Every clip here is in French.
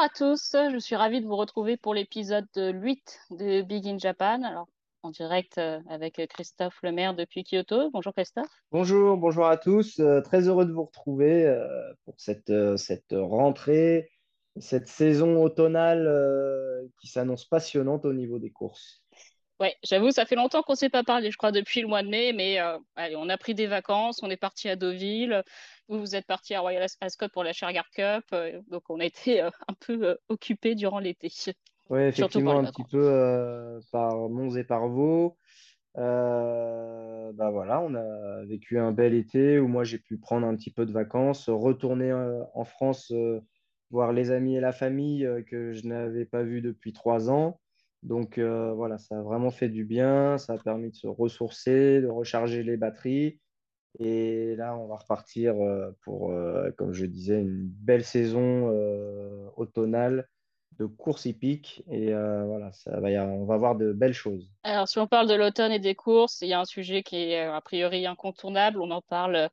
Bonjour à tous, je suis ravie de vous retrouver pour l'épisode 8 de Big in Japan, alors en direct avec Christophe Lemaire depuis Kyoto. Bonjour Christophe. Bonjour à tous, très heureux de vous retrouver pour cette rentrée, cette saison automnale qui s'annonce passionnante au niveau des courses. Ouais, j'avoue, ça fait longtemps qu'on ne s'est pas parlé, je crois, depuis le mois de mai, mais allez, on a pris des vacances, on est parti à Deauville, vous êtes parti à Royal Ascot pour la Shergar Cup, donc on a été un peu occupés durant l'été. Oui, effectivement, un vacances. Petit peu par Mons et par Vaux. Voilà, on a vécu un bel été où moi j'ai pu prendre un petit peu de vacances, retourner en France, voir les amis et la famille que je n'avais pas vus depuis 3 ans. Donc voilà, ça a vraiment fait du bien, ça a permis de se ressourcer, de recharger les batteries. Et là, on va repartir pour, comme je disais, une belle saison automnale de courses hippiques. Et voilà, on va voir de belles choses. Alors, si on parle de l'automne et des courses, il y a un sujet qui est a priori incontournable. On en parle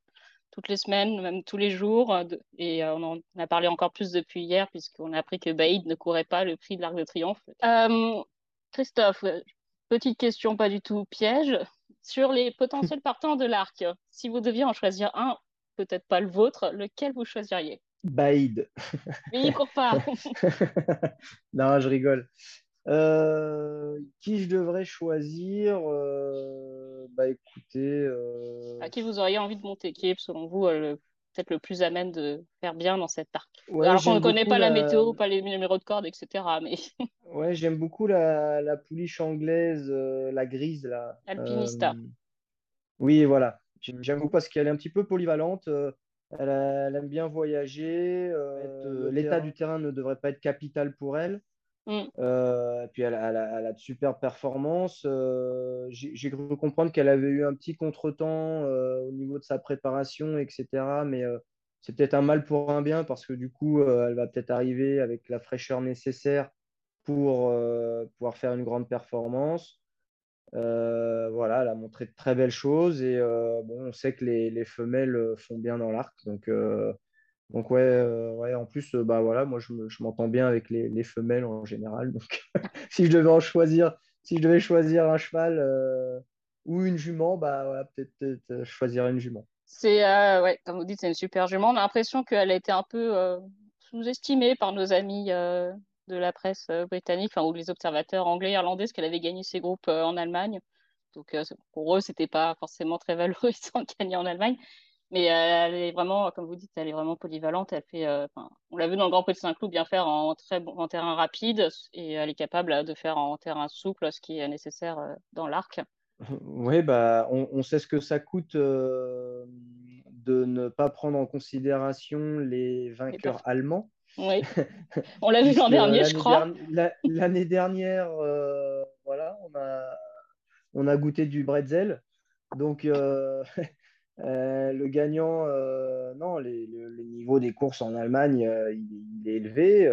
toutes les semaines, même tous les jours. Et on en a parlé encore plus depuis hier, puisqu'on a appris que Baïd ne courait pas le prix de l'Arc de Triomphe. Christophe, petite question, pas du tout piège, sur les potentiels partants de l'Arc. Si vous deviez en choisir un, peut-être pas le vôtre, lequel vous choisiriez? Baïd. Mais il court pas. Non, je rigole. Qui je devrais choisir? Écoutez... À qui vous auriez envie de monter? Qui est, selon vous, peut-être le plus à même de faire bien dans cette arc? Ouais, alors qu'on ne connaît pas la météo, pas les numéros de corde, etc. Mais... ouais, j'aime beaucoup la pouliche anglaise, la grise là. Alpinista. Oui, voilà. J'aime beaucoup parce qu'elle est un petit peu polyvalente. Elle aime bien voyager. L'état du terrain ne devrait pas être capital pour elle. Et puis elle a de superbes performances. J'ai cru comprendre qu'elle avait eu un petit contretemps au niveau de sa préparation, etc. Mais c'est peut-être un mal pour un bien parce que du coup, elle va peut-être arriver avec la fraîcheur nécessaire pour pouvoir faire une grande performance. Voilà, elle a montré de très belles choses et on sait que les femelles font bien dans l'arc, donc ouais, en plus, voilà, moi je m'entends bien avec les femelles en général. Donc si je devais choisir un cheval ou une jument, voilà, peut-être choisir une jument. C'est ouais, comme vous dites, c'est une super jument. On a l'impression qu'elle a été un peu sous-estimée par nos amis de la presse britannique, ou les observateurs anglais, irlandais, parce qu'elle avait gagné ses groupes en Allemagne. Donc pour eux, c'était pas forcément très valorisant de gagner en Allemagne. Mais elle est vraiment, comme vous dites, elle est vraiment polyvalente. Elle fait, on l'a vu dans le Grand Prix de Saint-Cloud bien faire en terrain rapide et elle est capable de faire en terrain souple ce qui est nécessaire dans l'arc. Oui, on sait ce que ça coûte de ne pas prendre en considération les vainqueurs allemands. Oui, on l'a vu l'an dernier, je crois. L'année dernière, voilà, on a goûté du bretzel. Donc... le gagnant, non, le niveau des courses en Allemagne, il est élevé.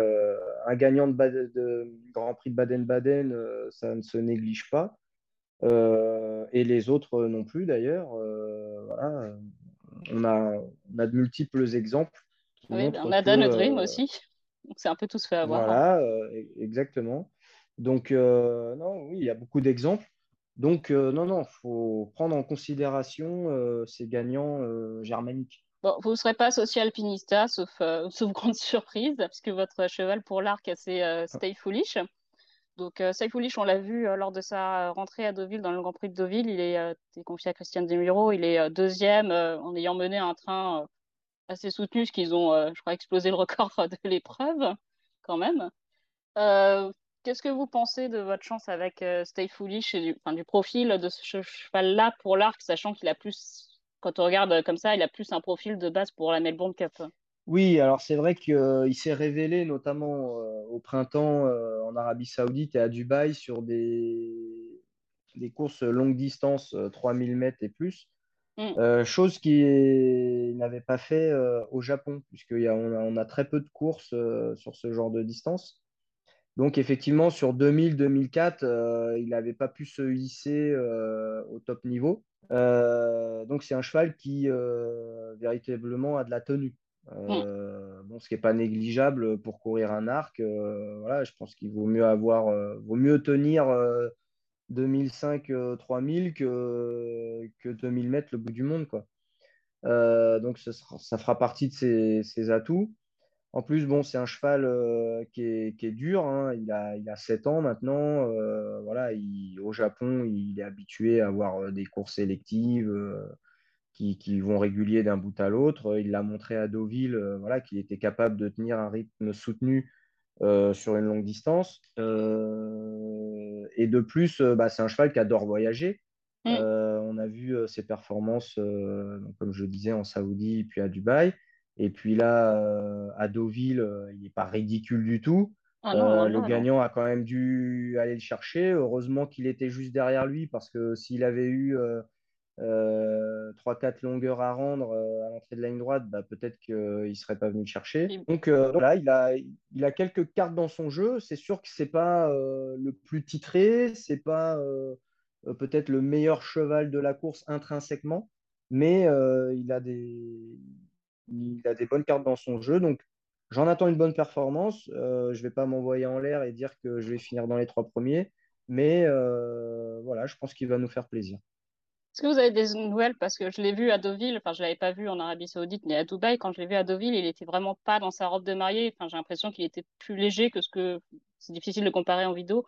Un gagnant de Grand Prix de Baden-Baden, ça ne se néglige pas. Et les autres non plus, d'ailleurs. Voilà. On a de multiples exemples. Oui, on a Dan Dream aussi. Donc, c'est un peu tous fait avoir. Voilà, exactement. Donc, non, oui, il y a beaucoup d'exemples. Donc, non, il faut prendre en considération ces gagnants germaniques. Bon, vous ne serez pas associé à Alpinista, sauf grande surprise, puisque votre cheval pour l'arc, c'est Stay Foolish. Donc, Stay Foolish, on l'a vu lors de sa rentrée à Deauville, dans le Grand Prix de Deauville. Il est confié à Christiane Desmureaux. Il est deuxième en ayant mené un train assez soutenu, puisqu'ils ont, je crois, explosé le record de l'épreuve, quand même. Qu'est-ce que vous pensez de votre chance avec Stay Foolish et du profil de ce cheval-là pour l'arc, sachant qu'il a plus, quand on regarde comme ça, il a plus un profil de base pour la Melbourne Cup? Oui, alors c'est vrai qu'il s'est révélé notamment au printemps en Arabie Saoudite et à Dubaï sur des courses longue distance, 3000 mètres et plus, chose qu'il n'avait pas fait au Japon, puisqu'on a très peu de courses sur ce genre de distance. Donc, effectivement, sur 2000-2004, il n'avait pas pu se hisser au top niveau. Donc, c'est un cheval qui, véritablement, a de la tenue. Bon, ce qui n'est pas négligeable pour courir un arc. Voilà, je pense qu'il vaut mieux avoir, vaut mieux tenir 2005-3000 que 2000 mètres le bout du monde, quoi. Donc ça fera partie de ses atouts. En plus, bon, c'est un cheval qui est dur, hein. Il a 7 ans maintenant. Voilà, au Japon, il est habitué à avoir des courses sélectives qui vont réguliers d'un bout à l'autre. Il l'a montré à Deauville, voilà, qu'il était capable de tenir un rythme soutenu sur une longue distance. Et de plus, c'est un cheval qui adore voyager. On a vu ses performances, comme je disais, en Saoudi, puis à Dubaï. Et puis là, à Deauville, il n'est pas ridicule du tout. Ah non, le gagnant a quand même dû aller le chercher. Heureusement qu'il était juste derrière lui, parce que s'il avait eu 3-4 longueurs à rendre à l'entrée de la ligne droite, peut-être qu'il ne serait pas venu le chercher. Donc voilà, il a quelques cartes dans son jeu. C'est sûr que ce n'est pas le plus titré, ce n'est pas peut-être le meilleur cheval de la course intrinsèquement, mais il a des bonnes cartes dans son jeu, donc j'en attends une bonne performance. Je ne vais pas m'envoyer en l'air et dire que je vais finir dans les 3 premiers, mais voilà, je pense qu'il va nous faire plaisir. Est-ce que vous avez des nouvelles? Parce que je l'ai vu à Deauville, enfin je ne l'avais pas vu en Arabie Saoudite ni à Dubaï. Quand je l'ai vu à Deauville, il n'était vraiment pas dans sa robe de mariée. Enfin, j'ai l'impression qu'il était plus léger que ce que... C'est difficile de comparer en vidéo.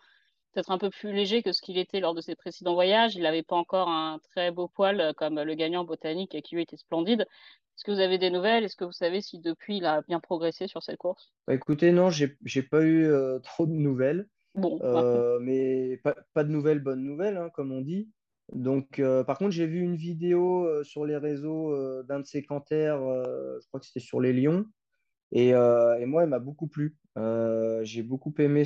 Peut-être un peu plus léger que ce qu'il était lors de ses précédents voyages. Il n'avait pas encore un très beau poil comme le gagnant botanique qui lui était splendide. Est-ce que vous avez des nouvelles? Est-ce que vous savez si depuis il a bien progressé sur cette course? Écoutez, non, j'ai pas eu trop de nouvelles. Bon, mais pas de nouvelles, bonnes nouvelles, hein, comme on dit. Donc, par contre, j'ai vu une vidéo sur les réseaux d'un de ses cantaires, je crois que c'était sur les Lions. Et moi, elle m'a beaucoup plu. J'ai beaucoup aimé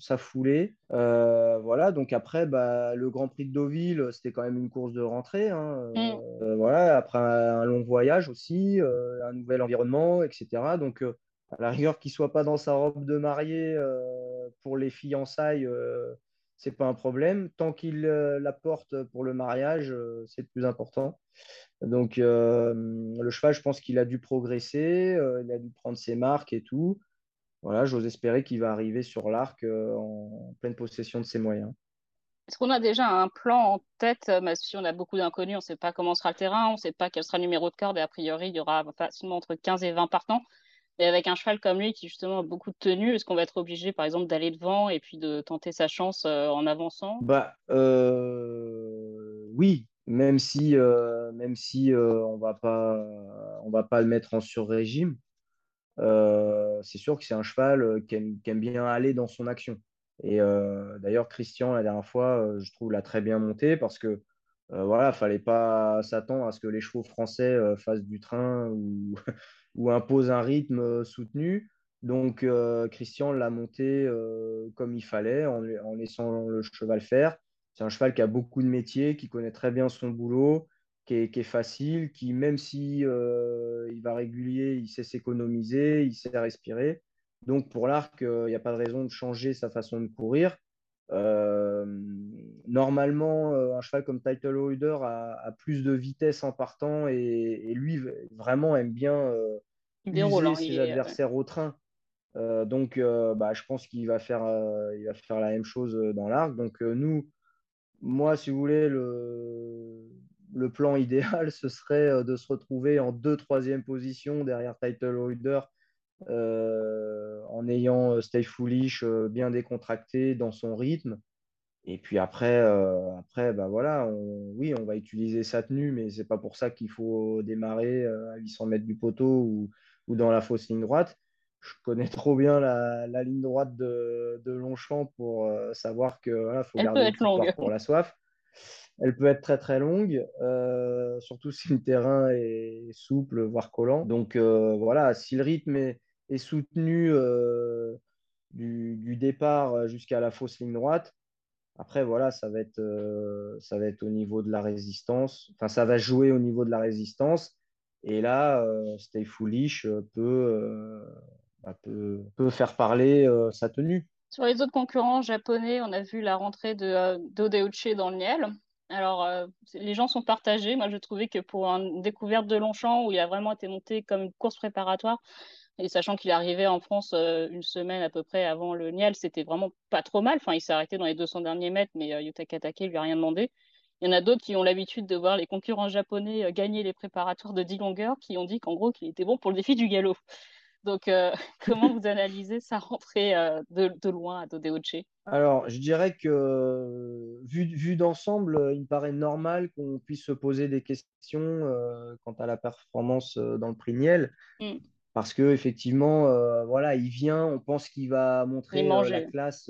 sa foulée. Voilà, donc après, le Grand Prix de Deauville, c'était quand même une course de rentrée, hein. Voilà, après un long voyage aussi, un nouvel environnement, etc. Donc, à la rigueur, qu'il ne soit pas dans sa robe de mariée pour les fiançailles, ce n'est pas un problème. Tant qu'il la porte pour le mariage, c'est le plus important. Donc, le cheval, je pense qu'il a dû progresser, il a dû prendre ses marques et tout. Voilà, j'ose espérer qu'il va arriver sur l'arc en pleine possession de ses moyens. Est-ce qu'on a déjà un plan en tête? Si on a beaucoup d'inconnus, on ne sait pas comment sera le terrain, on ne sait pas quel sera le numéro de corde, et a priori, il y aura facilement entre 15 et 20 partants. Mais avec un cheval comme lui qui justement a beaucoup de tenue, est-ce qu'on va être obligé, par exemple, d'aller devant et puis de tenter sa chance en avançant? Oui, même si on va pas le mettre en sur-régime. C'est sûr que c'est un cheval qui aime bien aller dans son action. Et d'ailleurs, Christian, la dernière fois, je trouve l'a très bien monté, parce que voilà, fallait pas s'attendre à ce que les chevaux français fassent du train ou imposent un rythme soutenu. Donc, Christian l'a monté comme il fallait, en laissant le cheval faire. C'est un cheval qui a beaucoup de métiers, qui connaît très bien son boulot, qui est facile, qui, même si il va régulier, il sait s'économiser, il sait respirer. Donc, pour l'arc, il n'y a pas de raison de changer sa façon de courir. Normalement, un cheval comme Title Holder a plus de vitesse en partant, et lui vraiment aime bien user ses adversaires au train. Donc, je pense qu'il va faire, la même chose dans l'arc. Donc, moi, si vous voulez, le plan idéal, ce serait de se retrouver en 2-3e position derrière Title Holder, en ayant Stay Foolish bien décontracté dans son rythme. Et puis après voilà, on va utiliser sa tenue, mais c'est pas pour ça qu'il faut démarrer à 800 mètres du poteau ou dans la fausse ligne droite. Je connais trop bien la ligne droite de Longchamp pour savoir que voilà, faut garder le corps pour la soif. Elle peut être très très longue, surtout si le terrain est souple, voire collant. Donc voilà, si le rythme est soutenu du départ jusqu'à la fausse ligne droite, après voilà, ça va être au niveau de la résistance. Enfin, ça va jouer au niveau de la résistance. Et là, Stay Foolish peut faire parler sa tenue. Sur les autres concurrents japonais, on a vu la rentrée d'Odeuchi dans le Niel. Alors, les gens sont partagés. Moi, je trouvais que pour une découverte de Longchamp, où il a vraiment été monté comme une course préparatoire, et sachant qu'il arrivait en France une semaine à peu près avant le Niel, c'était vraiment pas trop mal. Enfin, il s'est arrêté dans les 200 derniers mètres, mais Yutaka Také lui a rien demandé. Il y en a d'autres qui ont l'habitude de voir les concurrents japonais gagner les préparatoires de 10 longueurs, qui ont dit qu'en gros, qu'il était bon pour le défi du galop. Donc, comment vous analysez sa rentrée de loin à Odeuchi? Alors, je dirais que, vu d'ensemble, il me paraît normal qu'on puisse se poser des questions quant à la performance dans le prix Niel. Parce qu'effectivement, voilà, il vient, on pense qu'il va montrer la classe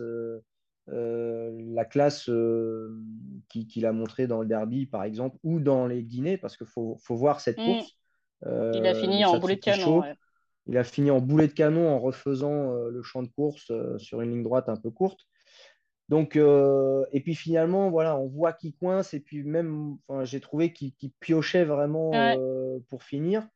qu'il a montrée dans le derby, par exemple, ou dans les dîners, parce qu'il faut voir cette course. Il a fini en boulet de canon, ouais. Il a fini en boulet de canon en refaisant le champ de course sur une ligne droite un peu courte. Donc, et puis finalement, voilà, on voit qu'il coince. Et puis même, j'ai trouvé qu'il piochait vraiment pour finir.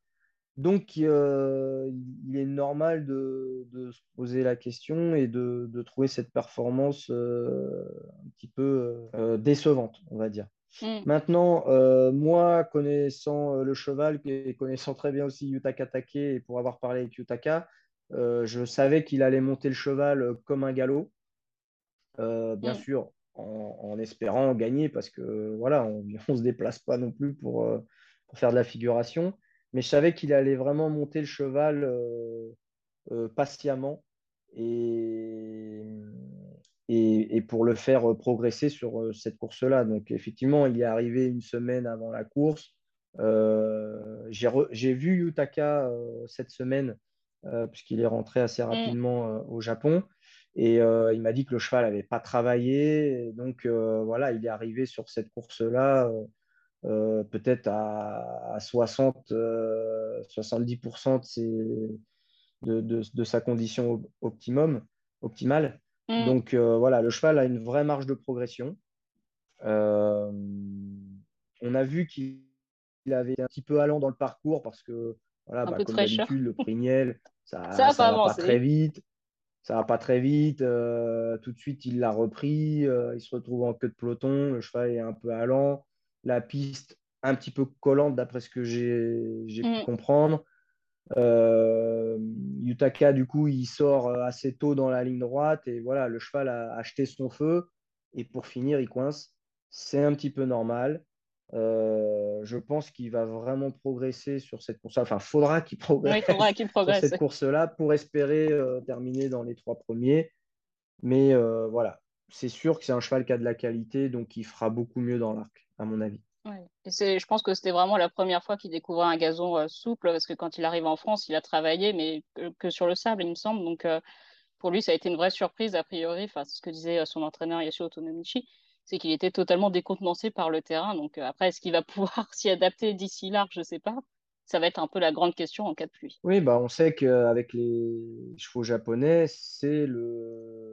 Donc, il est normal de se poser la question et de trouver cette performance un petit peu décevante, on va dire. Maintenant, moi, connaissant le cheval et connaissant très bien aussi Yutaka Také, et pour avoir parlé avec Yutaka, je savais qu'il allait monter le cheval comme un galop, bien sûr, en espérant gagner, parce que voilà, on se déplace pas non plus pour faire de la figuration, mais je savais qu'il allait vraiment monter le cheval patiemment et pour le faire progresser sur cette course-là. Donc, effectivement, il est arrivé une semaine avant la course. J'ai vu Yutaka cette semaine, puisqu'il est rentré assez rapidement au Japon. Et il m'a dit que le cheval n'avait pas travaillé. Et donc, voilà, il est arrivé sur cette course-là peut-être à 70% de sa condition optimale. Donc, voilà, le cheval a une vraie marge de progression. On a vu qu'il avait été un petit peu allant dans le parcours parce que, voilà, comme d'habitude, le prix Niel, ça ne va pas très vite. Tout de suite, il l'a repris. Il se retrouve en queue de peloton. Le cheval est un peu allant. La piste, un petit peu collante, d'après ce que j'ai pu comprendre. Yutaka, du coup, il sort assez tôt dans la ligne droite et voilà, le cheval a acheté son feu et pour finir, il coince. C'est un petit peu normal. Je pense qu'il va vraiment progresser sur cette course. Enfin, il faudra qu'il progresse sur cette course-là pour espérer terminer dans les 3 premiers. Mais voilà, c'est sûr que c'est un cheval qui a de la qualité, donc il fera beaucoup mieux dans l'arc, à mon avis. Ouais. Et je pense que c'était vraiment la première fois qu'il découvrait un gazon souple, parce que quand il arrive en France, il a travaillé, mais que sur le sable, il me semble. Donc, pour lui, ça a été une vraie surprise, a priori. Enfin, c'est ce que disait son entraîneur Yoshito Yahagi, c'est qu'il était totalement décontenancé par le terrain. Donc, après, est-ce qu'il va pouvoir s'y adapter d'ici là, je ne sais pas. Ça va être un peu la grande question en cas de pluie. Oui, bah, on sait qu'avec les chevaux japonais, c'est le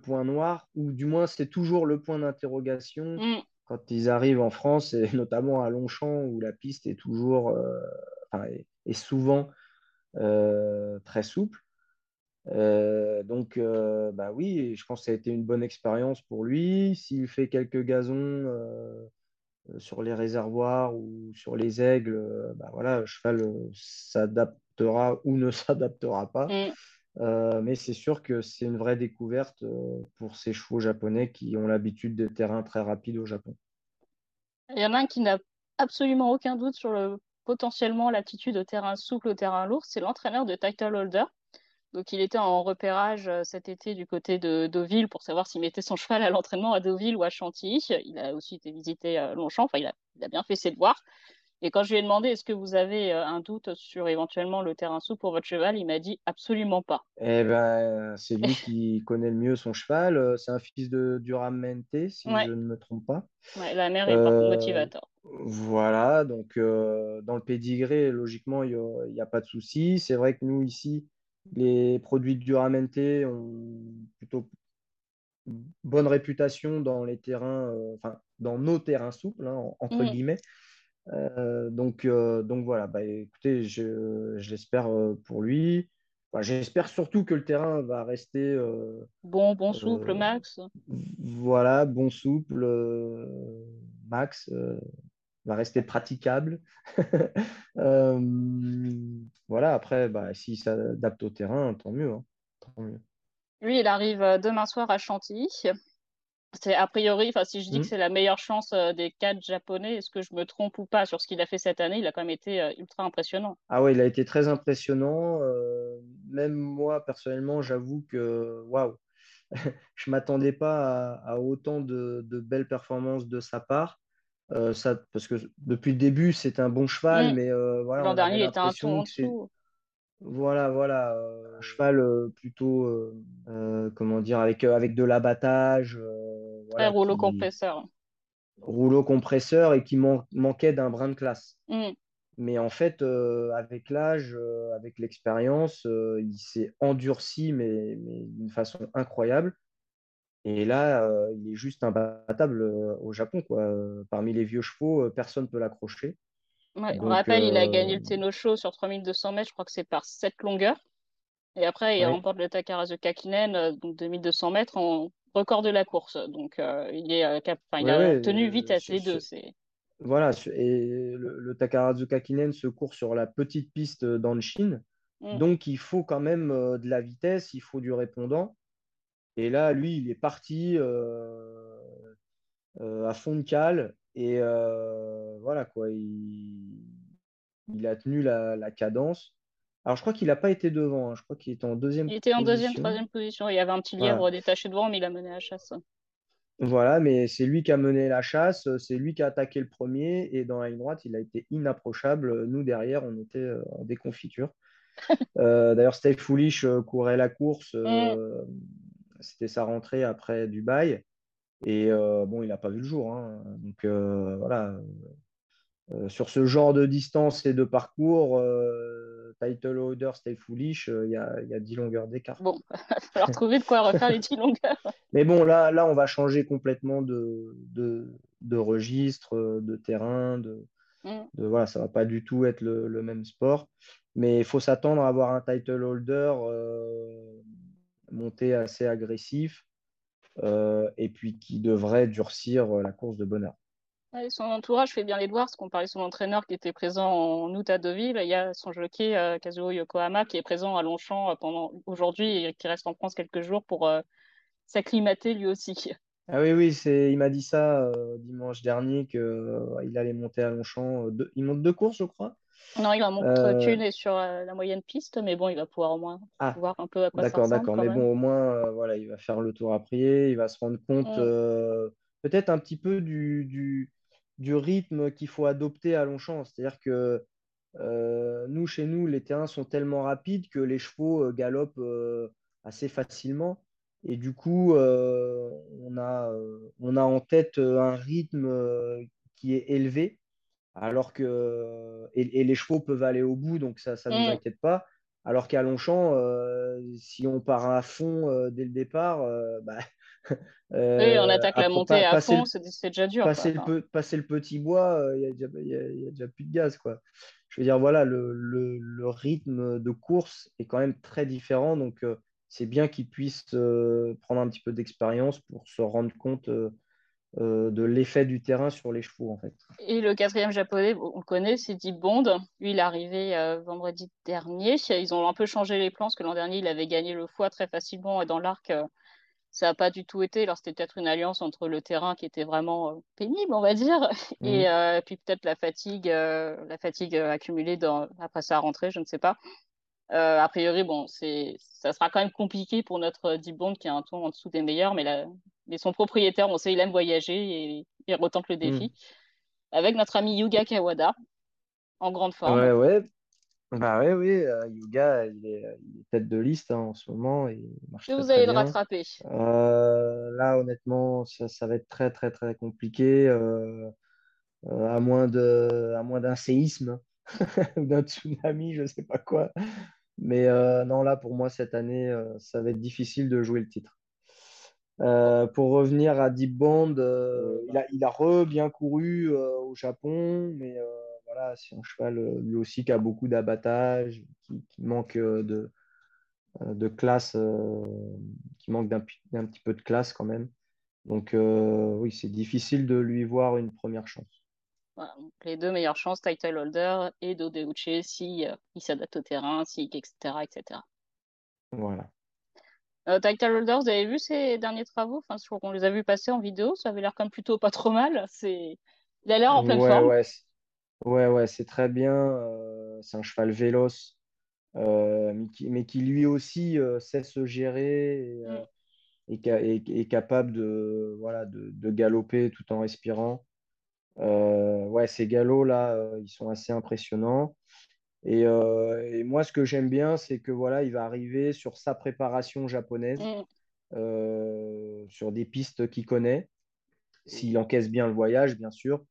point noir, ou du moins, c'est toujours le point d'interrogation. Quand ils arrivent en France, et notamment à Longchamp, où la piste est toujours, est souvent très souple. Donc, bah oui, je pense que ça a été une bonne expérience pour lui. S'il fait quelques gazons sur les réservoirs ou sur les aigles, bah voilà, le cheval s'adaptera ou ne s'adaptera pas. Mais c'est sûr que c'est une vraie découverte pour ces chevaux japonais qui ont l'habitude des terrains très rapides au Japon. Il y en a un qui n'a absolument aucun doute sur potentiellement l'aptitude au terrain souple, au terrain lourd, c'est l'entraîneur de Title Holder. Donc, il était en repérage cet été du côté de Deauville pour savoir s'il mettait son cheval à l'entraînement à Deauville ou à Chantilly. Il a aussi été visiter Longchamp, enfin, il a bien fait ses devoirs. Et quand je lui ai demandé, est-ce que vous avez un doute sur éventuellement le terrain souple pour votre cheval, il m'a dit absolument pas. Eh ben, c'est lui qui connaît le mieux son cheval. C'est un fils de Duramente, si je ne me trompe pas. Ouais, la mère est par contre motivateur. Voilà, donc dans le pédigré, logiquement, il n'y a pas de souci. C'est vrai que nous, ici, les produits de Duramente ont plutôt bonne réputation dans les terrains, dans nos terrains souples, hein, entre guillemets. Donc voilà, bah, écoutez, j'espère pour lui. Enfin, j'espère surtout que le terrain va rester bon souple, Max. Voilà, bon souple, Max, va rester praticable. Voilà, après, s'il s'adapte au terrain, tant mieux, hein. Tant mieux. Lui, il arrive demain soir à Chantilly. C'est a priori, enfin, si je dis que c'est la meilleure chance des 4 japonais, est-ce que je me trompe ou pas sur ce qu'il a fait cette année? Il a quand même été ultra impressionnant. Ah oui, il a été très impressionnant. Même moi, personnellement, j'avoue que waouh, je ne m'attendais pas à autant de belles performances de sa part. Ça, parce que depuis le début, c'est un bon cheval, mais voilà, l'an dernier, il était un peu en dessous. Voilà, cheval plutôt, comment dire, avec de l'abattage. Voilà, rouleau compresseur. Rouleau compresseur et qui manquait d'un brin de classe. Mais en fait, avec l'âge, avec l'expérience, il s'est endurci, mais d'une façon incroyable. Et là, il est juste imbattable au Japon, quoi. Parmi les vieux chevaux, personne ne peut l'accrocher. Ouais, on rappelle, il a gagné le Tenosho sur 3200 mètres, je crois que c'est par 7 longueurs. Et après, il remporte le Takarazuka Kinen, donc 2200 mètres, en record de la course. Donc, il a obtenu vitesse, les deux. Voilà, et le Takarazuka Kinen se court sur la petite piste d'Anshin. Donc, il faut quand même de la vitesse, il faut du répondant. Et là, lui, il est parti à fond de cale. Et voilà, quoi, il a tenu la cadence. Alors, je crois qu'il n'a pas été devant, hein. Je crois qu'il était en deuxième position. Il était en deuxième, troisième position. Il y avait un petit lièvre détaché devant, mais il a mené la chasse. Voilà, mais c'est lui qui a mené la chasse. C'est lui qui a attaqué le premier. Et dans la ligne droite, il a été inapprochable. Nous, derrière, on était en déconfiture. D'ailleurs, Stay Foolish courait la course. C'était sa rentrée après Dubaï. Et bon, il n'a pas vu le jour, hein. Donc voilà, sur ce genre de distance et de parcours, title holder, Stay Foolish, il y a 10 longueurs d'écart. Bon, il va falloir trouver de quoi refaire les 10 longueurs. Mais bon, là, on va changer complètement de registre, de terrain. Voilà, ça ne va pas du tout être le même sport. Mais il faut s'attendre à avoir un title holder monté assez agressif. Et puis qui devrait durcir la course de bonheur. Ouais, son entourage fait bien les devoirs, parce qu'on parlait de son entraîneur qui était présent en août à Deauville. Il y a son jockey Kazuo Yokohama qui est présent à Longchamp aujourd'hui et qui reste en France quelques jours pour s'acclimater lui aussi. Ah oui, il m'a dit ça dimanche dernier qu'il allait monter à Longchamp. Il monte 2 courses, je crois. Non, il en montre qu'une et sur la moyenne piste, mais bon, il va pouvoir au moins voir un peu à quoi ça ressemble. D'accord, mais bon, au moins, voilà, il va faire le tour après, il va se rendre compte peut-être un petit peu du rythme qu'il faut adopter à Longchamp. C'est-à-dire que nous, chez nous, les terrains sont tellement rapides que les chevaux galopent assez facilement. Et du coup, on a en tête un rythme qui est élevé. Alors que les chevaux peuvent aller au bout, donc ça ne nous inquiète pas. Alors qu'à Longchamp, si on part à fond dès le départ, on attaque la montée à fond, c'est déjà dur. Passer le petit bois, il y a déjà plus de gaz, quoi. Je veux dire, voilà, le rythme de course est quand même très différent, donc c'est bien qu'ils puissent prendre un petit peu d'expérience pour se rendre compte de l'effet du terrain sur les chevaux en fait. Et le 4e japonais, on le connaît, c'est Deep Bond. Lui, il est arrivé vendredi dernier. Ils ont un peu changé les plans parce que l'an dernier, il avait gagné le foie très facilement et dans l'arc, ça n'a pas du tout été. Alors, c'était peut-être une alliance entre le terrain qui était vraiment pénible, on va dire, et puis peut-être la fatigue accumulée après sa rentrée, je ne sais pas. A priori, bon, ça sera quand même compliqué pour notre Deep Bond qui a un ton en dessous des meilleurs, mais son propriétaire, on sait, il aime voyager et il retente le défi. Avec notre ami Yuga Kawada, en grande forme. Ouais. Yuga, il est tête de liste en ce moment. Vous allez le rattraper. Là, honnêtement, ça va être très, très, très compliqué, à moins d'un séisme, d'un tsunami, je ne sais pas quoi. Mais non, là, pour moi, cette année, ça va être difficile de jouer le titre. Pour revenir à Deep Bond, il a bien couru au Japon, mais voilà, c'est un cheval lui aussi qui a beaucoup d'abattage, qui manque de classe, qui manque d'un petit peu de classe quand même. Donc oui, c'est difficile de lui voir une première chance. Voilà, donc les deux meilleures chances, title holder et Odeuchi, si il s'adapte au terrain, si, etc., etc. Voilà. Title holder, vous avez vu ses derniers travaux? Enfin, je crois qu'on les a vus passer en vidéo. Ça avait l'air quand même plutôt pas trop mal. Il a l'air en pleine forme. Ouais, c'est très bien. C'est un cheval véloce, mais qui lui aussi sait se gérer et est capable de galoper tout en respirant. Ouais, ces galops là, ils sont assez impressionnants. Et moi, ce que j'aime bien, c'est que voilà, il va arriver sur sa préparation japonaise, sur des pistes qu'il connaît. S'il encaisse bien le voyage, bien sûr.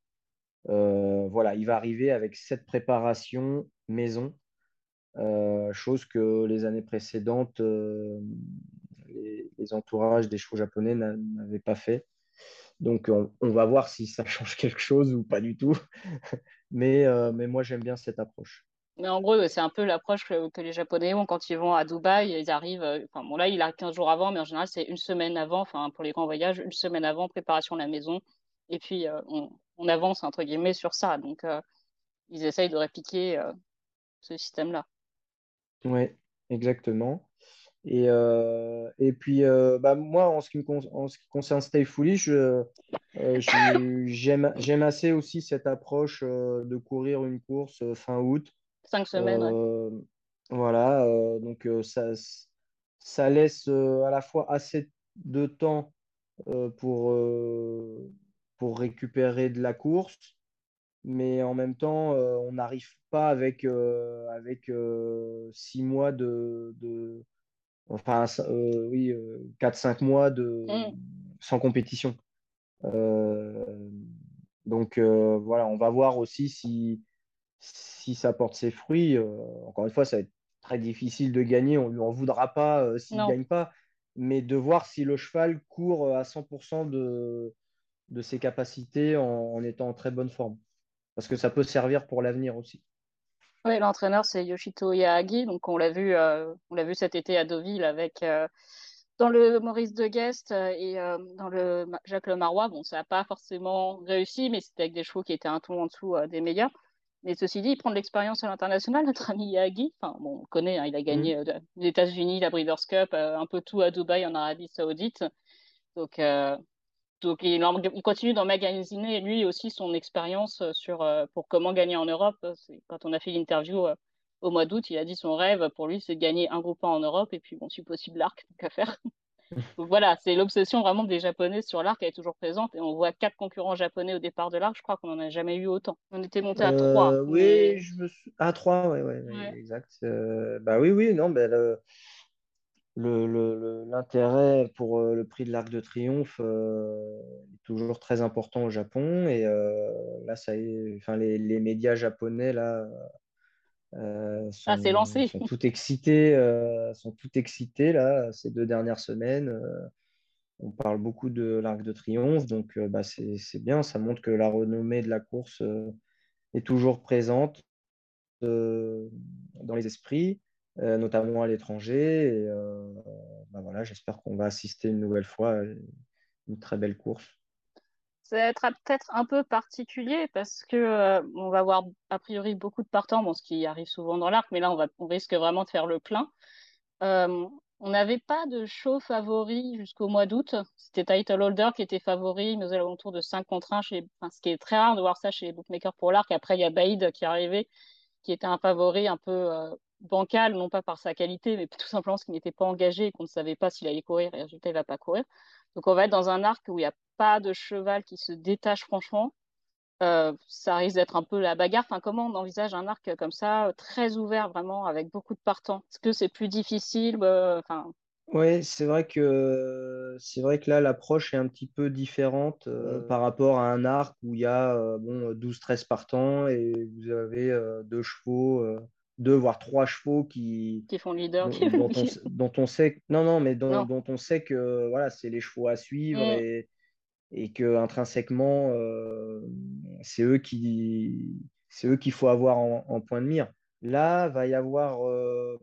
Voilà, il va arriver avec cette préparation maison, chose que les années précédentes, les entourages des chevaux japonais n'avaient pas fait. Donc, on va voir si ça change quelque chose ou pas du tout. mais moi, j'aime bien cette approche. Mais en gros, c'est un peu l'approche que les Japonais ont quand ils vont à Dubaï. Ils arrivent, enfin bon, là, il arrive 15 jours avant, mais en général, c'est une semaine avant, enfin pour les grands voyages, une semaine avant, préparation à la maison. Et puis, on avance, entre guillemets, sur ça. Donc, ils essayent de répliquer ce système-là. Oui, exactement. Et puis, moi, en ce qui concerne Stay Foolish, j'aime assez aussi cette approche de courir une course fin août. 5 semaines. Ouais. Voilà, donc ça laisse à la fois assez de temps pour récupérer de la course, mais en même temps, on n'arrive pas avec 6 mois de enfin, 4-5 mois sans compétition. Donc, voilà, on va voir aussi si ça porte ses fruits. Encore une fois, ça va être très difficile de gagner. On ne lui en voudra pas s'il ne gagne pas. Mais de voir si le cheval court à 100% de ses capacités en étant en très bonne forme. Parce que ça peut servir pour l'avenir aussi. Oui, l'entraîneur, c'est Yoshito Yahagi. Donc, on l'a vu cet été à Deauville avec dans le Maurice de Guest et dans le Jacques Lemarois. Bon, ça n'a pas forcément réussi, mais c'était avec des chevaux qui étaient un ton en dessous des meilleurs. Mais ceci dit, prendre l'expérience à l'international, notre ami Yahagi, enfin, bon, on le connaît, hein, il a gagné les États-Unis, la Breeders' Cup, un peu tout à Dubaï, en Arabie Saoudite. Donc, il continue d'emmagasiner lui aussi son expérience pour comment gagner en Europe. Quand on a fait l'interview au mois d'août, il a dit son rêve pour lui, c'est de gagner un groupe 1 en Europe et puis, bon, si possible, l'arc, donc à faire. Donc, voilà, c'est l'obsession vraiment des Japonais sur l'arc, elle est toujours présente. Et on voit 4 concurrents japonais au départ de l'arc, je crois qu'on n'en a jamais eu autant. On était monté à 3. Oui, à 3, oui, exact. L'intérêt pour le prix de l'Arc de Triomphe est toujours très important au Japon et là les médias japonais là c'est lancé. Sont tout excités là ces 2 dernières semaines. On parle beaucoup de l'Arc de Triomphe, donc c'est bien, ça montre que la renommée de la course est toujours présente dans les esprits, notamment à l'étranger. Et voilà, j'espère qu'on va assister une nouvelle fois à une très belle course. Ça va peut-être un peu particulier parce que on va avoir a priori beaucoup de partants, bon, ce qui arrive souvent dans l'arc, mais là on risque vraiment de faire le plein. On n'avait pas de show favori jusqu'au mois d'août. C'était Title Holder qui était favori, mais aux alentours de 5-1, ce qui est très rare de voir ça chez les bookmakers pour l'arc. Après, il y a Baïd qui est arrivé, qui était un favori un peu bancal, non pas par sa qualité, mais tout simplement parce qu'il n'était pas engagé et qu'on ne savait pas s'il allait courir, et résultat, il ne va pas courir. Donc, on va être dans un arc où il n'y a pas de cheval qui se détache, franchement. Ça risque d'être un peu la bagarre. Enfin, comment on envisage un arc comme ça, très ouvert, vraiment, avec beaucoup de partants? Est-ce que c'est plus difficile? Oui, c'est vrai que là, l'approche est un petit peu différente par rapport à un arc où il y a 12-13 partants et vous avez 2 chevaux... 2 voire 3 chevaux qui font leader, dont on sait que voilà, c'est les chevaux à suivre et que intrinsèquement c'est eux qu'il faut avoir en point de mire. Là, il va y avoir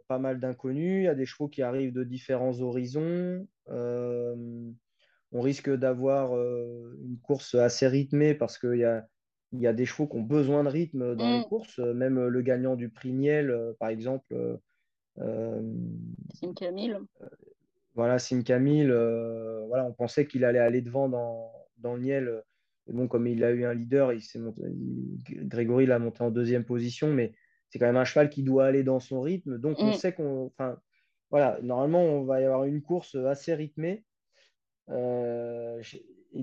pas mal d'inconnus. Il y a des chevaux qui arrivent de différents horizons. On risque d'avoir une course assez rythmée parce qu'il y a des chevaux qui ont besoin de rythme dans les courses. Même le gagnant du Prix Niel, par exemple. Simca Mille. Voilà, Simca Mille. Voilà, on pensait qu'il allait aller devant dans le Niel. Et bon, comme il a eu un leader, Grégory l'a monté en deuxième position, mais c'est quand même un cheval qui doit aller dans son rythme. Donc, on sait qu'on... Voilà, normalement, on va y avoir une course assez rythmée. Et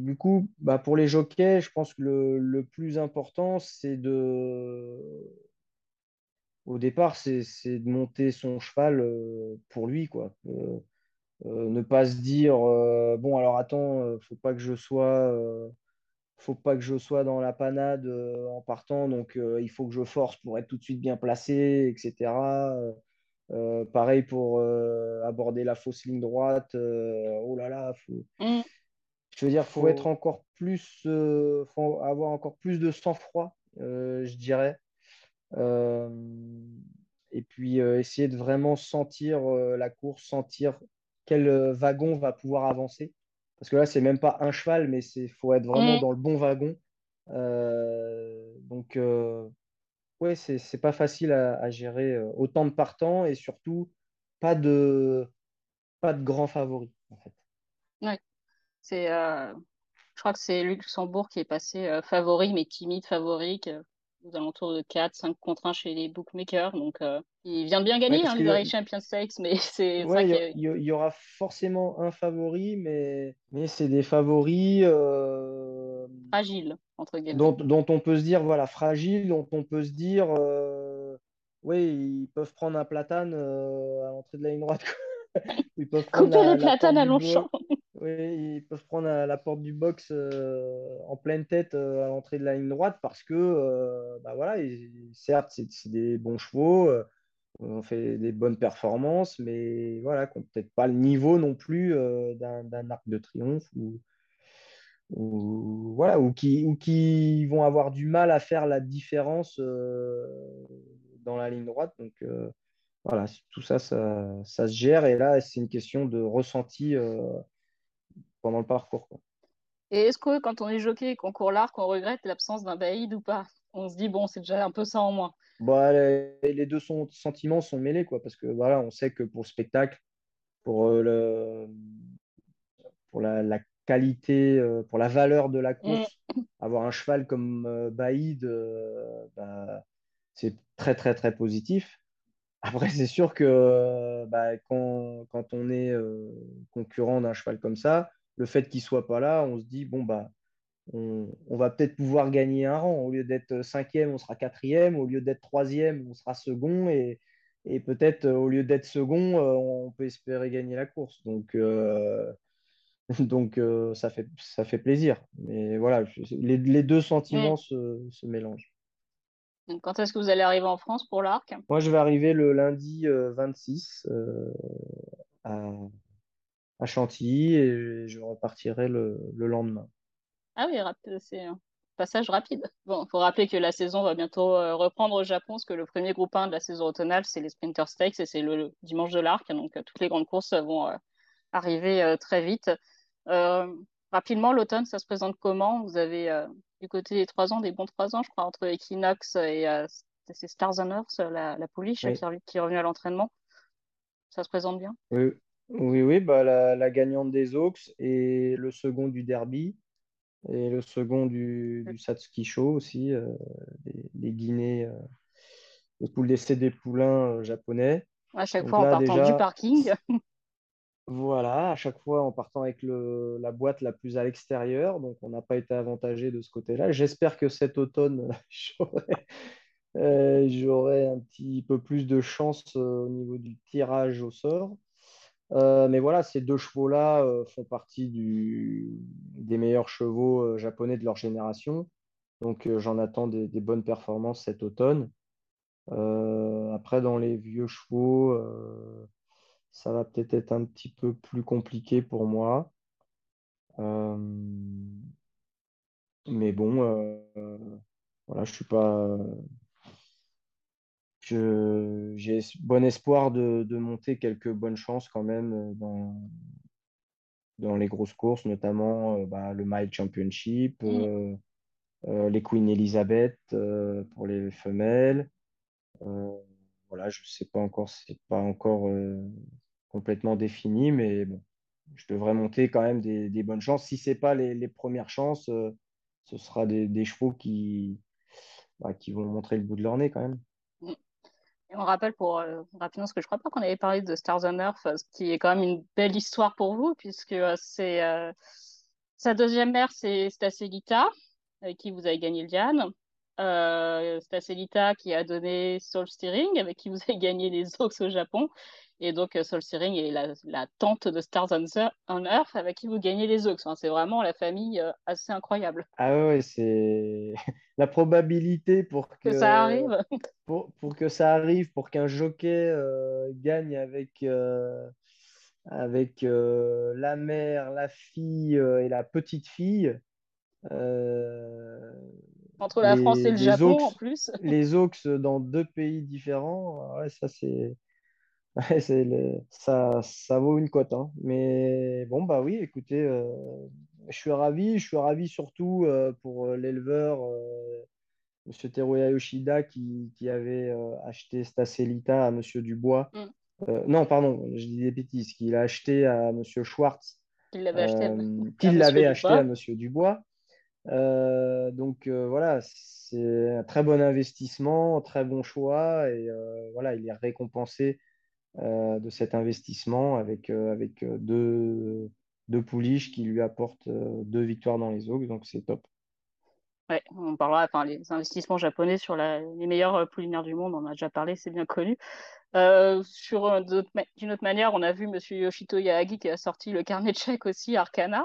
du coup, pour les jockeys, je pense que le plus important, c'est de... Au départ, c'est de monter son cheval pour lui, quoi. Ne pas se dire, bon, alors attends, faut pas que je sois... faut pas que je sois dans la panade en partant, donc il faut que je force pour être tout de suite bien placé, etc. Pareil pour aborder la fausse ligne droite. Oh là là, je veux dire, faut être encore plus, faut avoir encore plus de sang-froid, je dirais. Et puis essayer de vraiment sentir la course, sentir quel wagon va pouvoir avancer. Parce que là, c'est même pas un cheval, mais il faut être vraiment dans le bon wagon. Donc, oui, c'est pas facile à gérer. Autant de partants et surtout, pas de grands favoris, en fait. Oui, je crois que c'est Luxembourg qui est passé favori, mais timide favori, aux alentours de 4-5 contre 1 chez les bookmakers. Donc, il vient de bien gagner, le Dubaï Champions Stakes, mais c'est ça il y aura forcément un favori, mais c'est des favoris... fragiles, entre guillemets. Dont on peut se dire, voilà, fragiles, dont on peut se dire, oui, ils peuvent prendre un platane à l'entrée de la ligne droite. Ils peuvent prendre couper les platanes à Longchamp. Oui, ils peuvent prendre à la porte du box en pleine tête à l'entrée de la ligne droite parce que, voilà, certes, c'est des bons chevaux, on fait des bonnes performances, mais voilà, qu'on n'a peut-être pas le niveau non plus d'un Arc de Triomphe ou qui vont avoir du mal à faire la différence dans la ligne droite. Donc, voilà, tout ça se gère et là, c'est une question de ressenti. Pendant le parcours, quoi. Et est-ce que quand on est jockey et qu'on court l'arc, on regrette l'absence d'un Baïd ou pas? On se dit, bon, c'est déjà un peu ça en moins. Les deux sentiments sont mêlés, quoi, parce que voilà, on sait que pour le spectacle, pour la qualité, pour la valeur de la course, avoir un cheval comme Baïd, c'est très, très, très positif. Après, c'est sûr que quand on est concurrent d'un cheval comme ça, le fait qu'il ne soit pas là, on se dit, bon, on va peut-être pouvoir gagner un rang. Au lieu d'être 5e, on sera 4e. Au lieu d'être 3e, on sera second. Et peut-être, au lieu d'être second, on peut espérer gagner la course. Donc, ça fait plaisir. Mais voilà, les deux sentiments se mélangent. Donc, quand est-ce que vous allez arriver en France pour l'arc? Moi, je vais arriver le lundi 26 à Chantilly et je repartirai le lendemain. Ah oui, c'est un passage rapide. Bon, faut rappeler que la saison va bientôt reprendre au Japon parce que le premier groupe 1 de la saison automnale, c'est les Sprinter Stakes et c'est le dimanche de l'arc. Donc, toutes les grandes courses vont arriver très vite. Rapidement, l'automne, ça se présente comment? Vous avez du côté des 3 ans, des bons 3 ans, je crois, entre Equinox et Stars on Earth, la pouliche qui est revenue à l'entraînement. Ça se présente bien? Oui, la gagnante des Oaks et le second du Derby et le second du Satsuki Show aussi, des Guinées, les poules d'essai des poulains japonais. À chaque fois en partant du parking. Voilà, à chaque fois en partant avec la boîte la plus à l'extérieur. Donc, on n'a pas été avantagé de ce côté-là. J'espère que cet automne, j'aurai un petit peu plus de chance au niveau du tirage au sort. Mais voilà, ces deux chevaux-là font partie des meilleurs chevaux japonais de leur génération. Donc, j'en attends des bonnes performances cet automne. Après, dans les vieux chevaux, ça va peut-être être un petit peu plus compliqué pour moi. Mais bon, voilà, je ne suis pas... J'ai bon espoir de monter quelques bonnes chances quand même dans les grosses courses, notamment le Mile Championship, les Queen Elizabeth pour les femelles. Voilà, je ne sais pas encore, c'est pas encore complètement défini, mais bon, je devrais monter quand même des bonnes chances. Si ce n'est pas les premières chances, ce sera des chevaux qui vont montrer le bout de leur nez quand même. Et on rappelle pour rapidement, ce que je crois pas qu'on avait parlé de Stars on Earth, ce qui est quand même une belle histoire pour vous, puisque c'est sa deuxième mère, c'est Staselita, avec qui vous avez gagné le Diane. Staselita qui a donné Soul Steering, avec qui vous avez gagné les Oaks au Japon. Et donc Soul Steering est la tante de Stars on Earth, avec qui vous gagnez les Oaks. Enfin, c'est vraiment la famille assez incroyable. Ah ouais, c'est la probabilité pour que ça arrive. Pour que ça arrive, pour qu'un jockey gagne avec la mère, la fille et la petite fille. Entre la France et le Japon, aux, en plus. Les Oaks dans deux pays différents, ouais, ça c'est. Ouais, ça vaut une cote, hein. Mais bon, bah oui, écoutez, je suis ravi surtout pour l'éleveur M. Teruya Yoshida qui avait acheté Staselita à M. Dubois. Non, pardon, je dis des bêtises, qu'il a acheté à M. Schwartz. Qu'il l'avait acheté à M. Dubois. Donc voilà, c'est un très bon investissement, un très bon choix, et voilà, il est récompensé de cet investissement avec deux pouliches qui lui apportent deux victoires dans les Oaks, donc c'est top. Ouais, on parlera, enfin, les investissements japonais sur les meilleurs poulinaires du monde, on a déjà parlé, c'est bien connu. D'une autre manière, on a vu M. Yoshito Yahagi qui a sorti le carnet de chèques aussi, Arcana.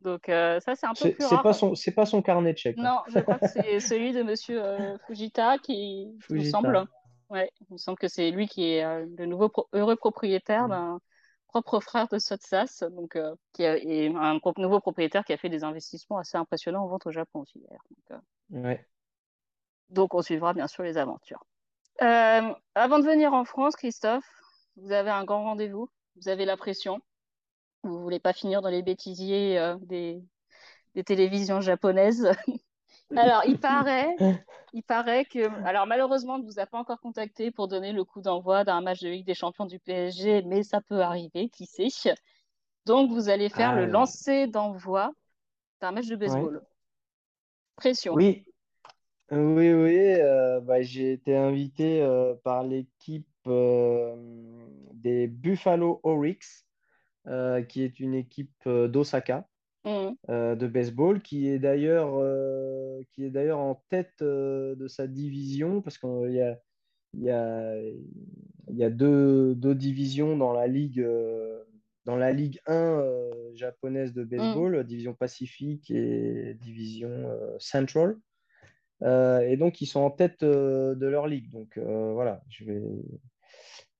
Donc ça c'est un peu plus rare. C'est pas son carnet de chèques. Non, je crois que c'est celui de Monsieur Fujita qui me semble. Ouais, il me semble que c'est lui qui est le nouveau heureux propriétaire d'un propre frère de Sotsas, donc nouveau propriétaire qui a fait des investissements assez impressionnants en vente au Japon aussi d'ailleurs. Donc on suivra bien sûr les aventures. Avant de venir en France, Christophe, vous avez un grand rendez-vous, vous avez la pression. Vous ne voulez pas finir dans les bêtisiers des télévisions japonaises. Alors, il paraît que... Alors, malheureusement, on ne vous a pas encore contacté pour donner le coup d'envoi d'un match de Ligue des Champions du PSG, mais ça peut arriver, qui sait. Donc, vous allez faire le lancer d'envoi d'un match de baseball. Ouais. Pression. Oui. J'ai été invité par l'équipe des Buffalo Orioles. Qui est une équipe d'Osaka de baseball, qui est d'ailleurs en tête de sa division, parce qu'il y a deux divisions dans la Ligue 1 japonaise de baseball, division Pacifique et division Central. Et donc, ils sont en tête de leur ligue. Donc, voilà,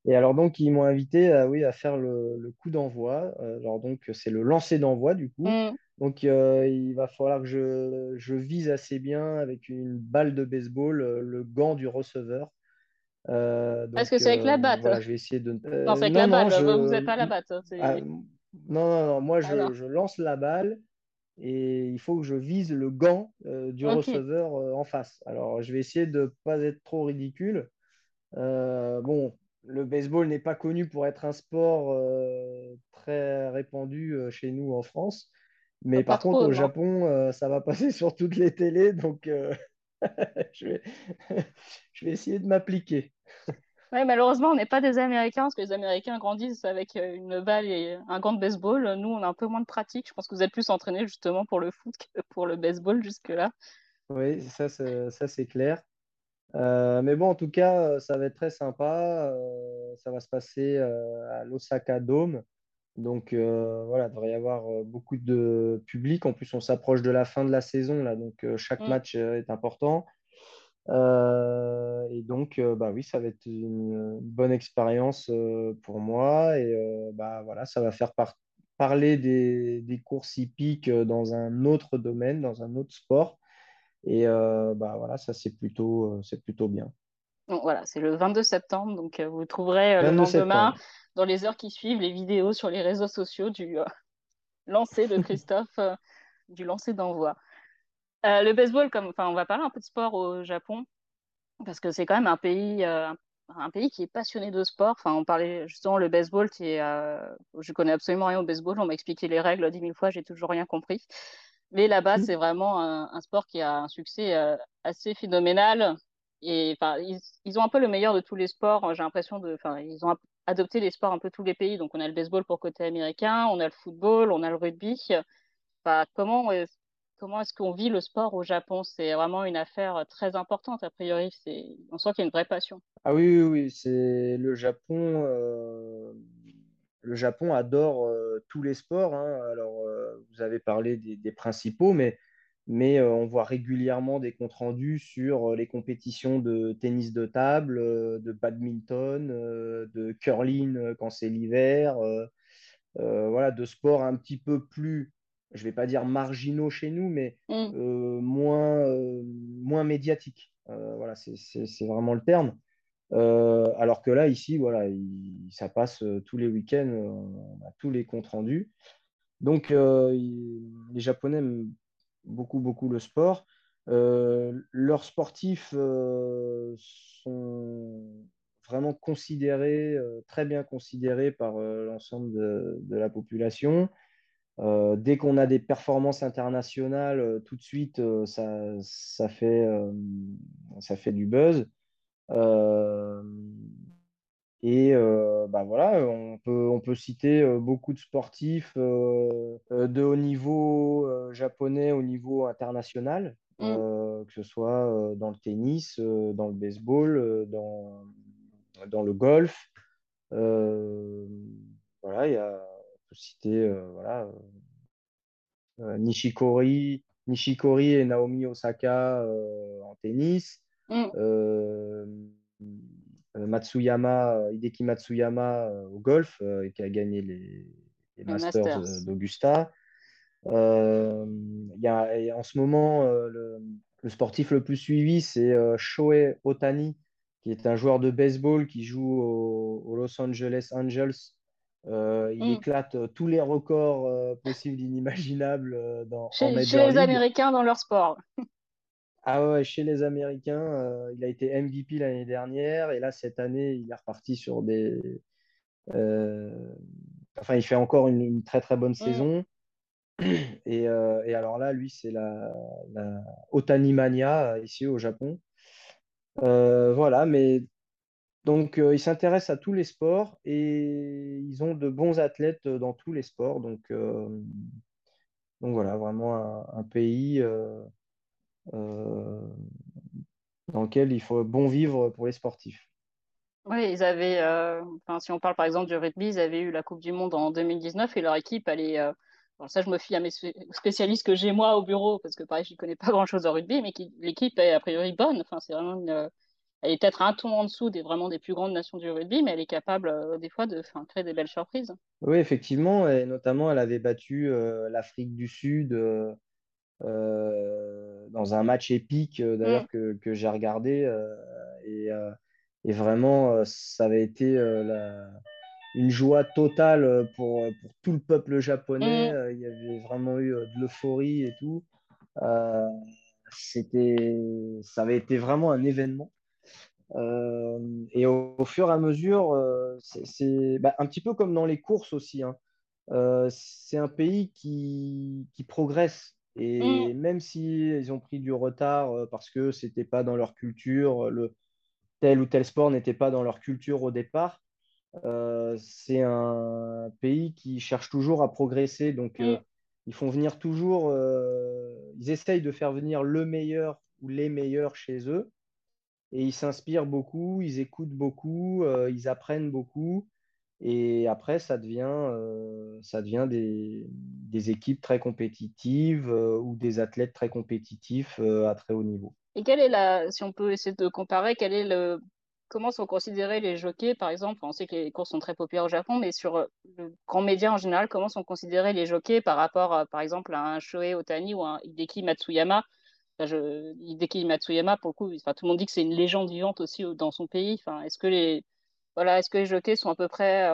Et alors donc ils m'ont invité à faire le coup d'envoi. Alors donc c'est le lancer d'envoi du coup. Donc il va falloir que je vise assez bien avec une balle de baseball le gant du receveur. Est-ce que c'est avec la batte? Voilà, je vais essayer de. Non, c'est avec la balle. Vous n'êtes pas à la batte. Non. Moi je lance la balle et il faut que je vise le gant du receveur en face. Alors je vais essayer de pas être trop ridicule. Le baseball n'est pas connu pour être un sport très répandu chez nous en France. Mais par contre, au Japon, ça va passer sur toutes les télés. Donc, je vais essayer de m'appliquer. Ouais, malheureusement, on n'est pas des Américains parce que les Américains grandissent avec une balle et un gant de baseball. Nous, on a un peu moins de pratique. Je pense que vous êtes plus entraînés justement pour le foot que pour le baseball jusque-là. Oui, ça, c'est clair. Mais bon, en tout cas, ça va être très sympa. Ça va se passer à l'Osaka Dome. Donc, voilà, il devrait y avoir beaucoup de public. En plus, on s'approche de la fin de la saison, là. Donc, chaque match est important. Et donc, oui, ça va être une bonne expérience pour moi. Et voilà, ça va faire parler des courses hippiques dans un autre domaine, dans un autre sport. Et voilà, ça c'est plutôt bien. Donc, voilà, c'est le 22 septembre, donc vous trouverez le lendemain, dans les heures qui suivent, les vidéos sur les réseaux sociaux du lancer de Christophe, du lancer d'envoi. Le baseball, on va parler un peu de sport au Japon, parce que c'est quand même un pays qui est passionné de sport. Enfin, on parlait justement le baseball, je connais absolument rien au baseball, on m'a expliqué les règles 10 000 fois, j'ai toujours rien compris. Mais là-bas, c'est vraiment un sport qui a un succès assez phénoménal. Et ils ont un peu le meilleur de tous les sports, j'ai l'impression. Ils ont adopté les sports un peu tous les pays. Donc, on a le baseball pour côté américain, on a le football, on a le rugby. Comment est-ce qu'on vit le sport au Japon? C'est vraiment une affaire très importante, a priori. On sent qu'il y a une vraie passion. Ah oui, oui, oui. C'est le Japon. Le Japon adore tous les sports, hein. Alors, vous avez parlé des principaux, mais on voit régulièrement des comptes rendus sur les compétitions de tennis de table, de badminton, de curling quand c'est l'hiver, voilà, de sports un petit peu plus, je ne vais pas dire marginaux chez nous, mais moins médiatiques. Voilà, c'est vraiment le terme. Alors que là, ici, voilà, ça passe tous les week-ends, on a tous les comptes rendus. Donc, les Japonais aiment beaucoup, beaucoup le sport. Leurs sportifs sont vraiment considérés, très bien considérés par l'ensemble de la population. Dès qu'on a des performances internationales, tout de suite, ça fait du buzz. Voilà, on peut citer beaucoup de sportifs de haut niveau japonais, au niveau international, que ce soit dans le tennis, dans le baseball, dans le golf. Voilà, on peut citer Nishikori et Naomi Osaka en tennis. Hideki Matsuyama au golf, qui a gagné les Masters d'Augusta. En ce moment, le sportif le plus suivi, c'est Shohei Ohtani, qui est un joueur de baseball qui joue aux Los Angeles Angels. Il éclate tous les records possibles, inimaginables chez les Américains dans leur sport. Ah ouais, chez les Américains, il a été MVP l'année dernière, et là, cette année, il est reparti sur des... il fait encore une très, très bonne saison. Et alors là, lui, c'est la Ohtani Mania, ici, au Japon. Voilà, mais... Donc, ils s'intéressent à tous les sports, et ils ont de bons athlètes dans tous les sports. Donc voilà, vraiment un pays... dans lequel il faut bon vivre pour les sportifs. Oui, ils avaient, si on parle par exemple du rugby, ils avaient eu la Coupe du Monde en 2019 et leur équipe allait, ça je me fie à mes spécialistes que j'ai moi au bureau, parce que pareil, je ne connais pas grand-chose au rugby, mais l'équipe est a priori bonne. C'est vraiment elle est peut-être un ton en dessous des plus grandes nations du rugby, mais elle est capable des fois de créer des belles surprises. Oui, effectivement, et notamment elle avait battu l'Afrique du Sud dans un match épique d'ailleurs que j'ai regardé, et vraiment ça avait été une joie totale pour tout le peuple japonais. Il y avait vraiment eu de l'euphorie et tout, ça avait été vraiment un événement, et au fur et à mesure c'est un petit peu comme dans les courses aussi, hein. C'est un pays qui progresse. Et même s'ils ont pris du retard parce que c'était pas dans leur culture, tel ou tel sport n'était pas dans leur culture au départ, c'est un pays qui cherche toujours à progresser. Donc, ils font venir toujours, ils essayent de faire venir le meilleur ou les meilleurs chez eux. Et ils s'inspirent beaucoup, ils écoutent beaucoup, ils apprennent beaucoup. Et après, ça devient des équipes très compétitives, ou des athlètes très compétitifs à très haut niveau. Et si on peut essayer de comparer, comment sont considérés les jockeys, par exemple? On sait que les courses sont très populaires au Japon, mais sur le grand média en général, comment sont considérés les jockeys par rapport, par exemple, à un Shohei Ohtani ou à un Hideki Matsuyama? Hideki Matsuyama, pour le coup, tout le monde dit que c'est une légende vivante aussi dans son pays. Est-ce que les jockeys sont à peu près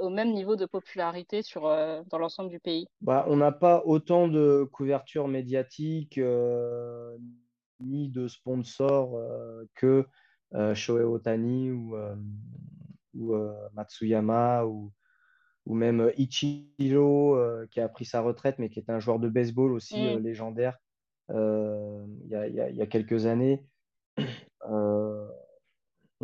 au même niveau de popularité dans l'ensemble du pays? On n'a pas autant de couverture médiatique ni de sponsors que Shohei Ohtani ou Matsuyama ou même Ichiro qui a pris sa retraite mais qui est un joueur de baseball aussi légendaire il y a quelques années. On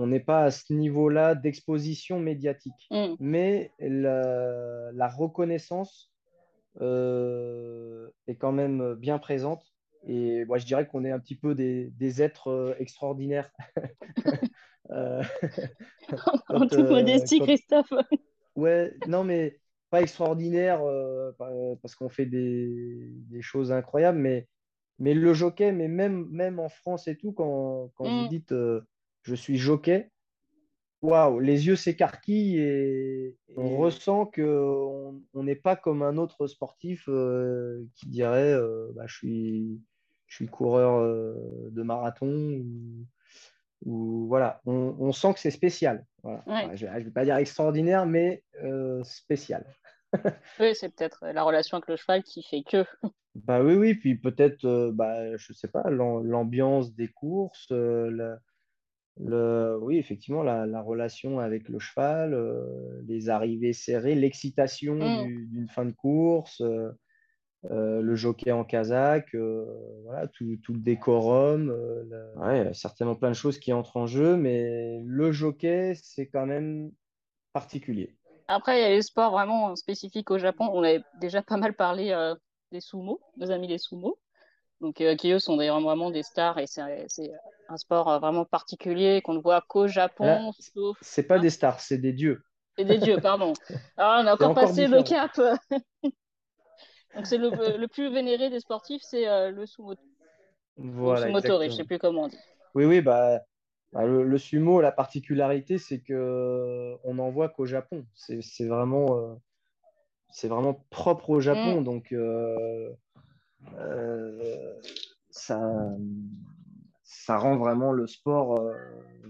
n'est pas à ce niveau-là d'exposition médiatique, mais la reconnaissance est quand même bien présente. Et moi, je dirais qu'on est un petit peu des êtres extraordinaires. En toute modestie, Christophe. Ouais, non, mais pas extraordinaire parce qu'on fait des choses incroyables, mais le jockey, mais même en France et tout, quand vous dites je suis jockey, waouh, les yeux s'écarquillent et on ressent qu'on n'est pas comme un autre sportif qui dirait je suis coureur de marathon ou voilà, on sent que c'est spécial. Voilà. Ouais. Ouais, je ne vais pas dire extraordinaire, mais spécial. Oui, c'est peut-être la relation avec le cheval qui fait que. Bah oui, puis peut-être, je sais pas, l'ambiance des courses, oui, effectivement, la relation avec le cheval, les arrivées serrées, l'excitation d'une fin de course, le jockey en casaque, voilà, tout le décorum, ouais, certainement plein de choses qui entrent en jeu, mais le jockey, c'est quand même particulier. Après, il y a les sports vraiment spécifiques au Japon. On avait déjà pas mal parlé des sumo, nos amis les sumo, donc, qui eux sont vraiment des stars et c'est un sport vraiment particulier qu'on ne voit qu'au Japon. Là, sauf... C'est pas des stars, c'est des dieux. C'est des dieux, pardon. Alors, on a encore passé le cap. Donc, c'est le plus vénéré des sportifs, c'est le sumo. Voilà, le sumo, je ne sais plus comment on dit. Oui, le sumo, la particularité, c'est qu'on n'en voit qu'au Japon. C'est vraiment propre au Japon. Donc, ça rend vraiment le sport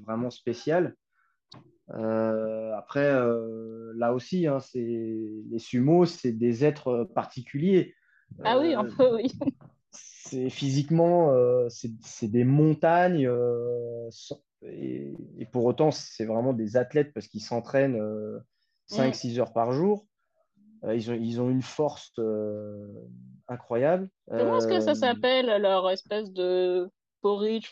vraiment spécial. Après, là aussi, hein, les sumos, c'est des êtres particuliers. Ah oui, un peu, oui. C'est physiquement, c'est des montagnes. Et pour autant, c'est vraiment des athlètes parce qu'ils s'entraînent 5-6 heures par jour. Ils ont une force incroyable. Comment est-ce que ça s'appelle, leur espèce de porridge,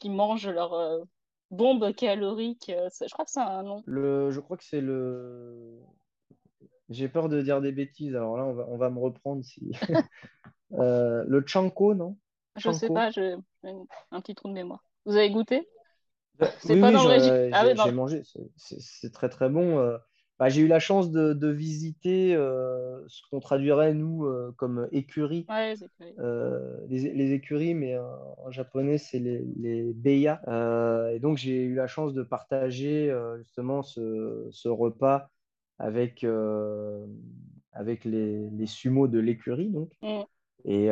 qui mangent leur bombe calorique? Je crois que c'est un nom. Je crois que c'est le... J'ai peur de dire des bêtises, alors là, on va me reprendre. Si... le chanko, non? Je sais pas, j'ai un petit trou de mémoire. Vous avez goûté? C'est oui, pas oui, dans le régime. Ah, j'ai mangé, c'est très très bon. J'ai eu la chance de visiter ce qu'on traduirait, nous, comme écurie. Ouais, les écuries, mais en japonais, c'est les beiya. Et donc, j'ai eu la chance de partager justement ce repas avec les sumos de l'écurie. Donc. Mm. Et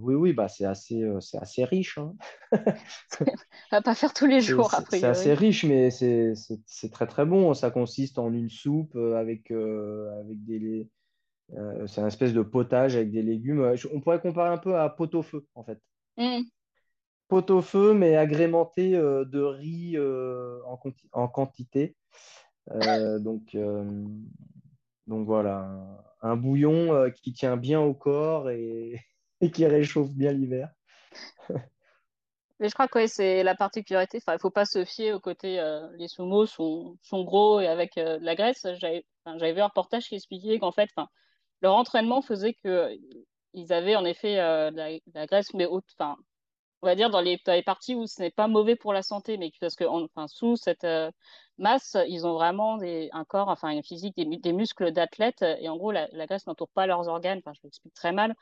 oui, c'est assez riche. Hein. On va pas faire tous les jours, a priori. C'est assez riche, mais c'est très, très bon. Ça consiste en une soupe avec des laits. C'est une espèce de potage avec des légumes. On pourrait comparer un peu à pot-au-feu, en fait. Pot-au-feu, mais agrémenté de riz en quantité. Donc voilà... Un bouillon qui tient bien au corps et qui réchauffe bien l'hiver. Mais je crois que c'est la particularité. Il ne faut pas se fier au côté. Les sumos sont gros et avec de la graisse. J'avais vu un reportage qui expliquait qu'en fait, leur entraînement faisait qu'ils avaient en effet de la graisse, mais on va dire dans les parties où ce n'est pas mauvais pour la santé, mais parce que sous cette masse, ils ont vraiment un corps, une physique, des muscles d'athlètes, et en gros la graisse n'entoure pas leurs organes. Je l'explique très mal,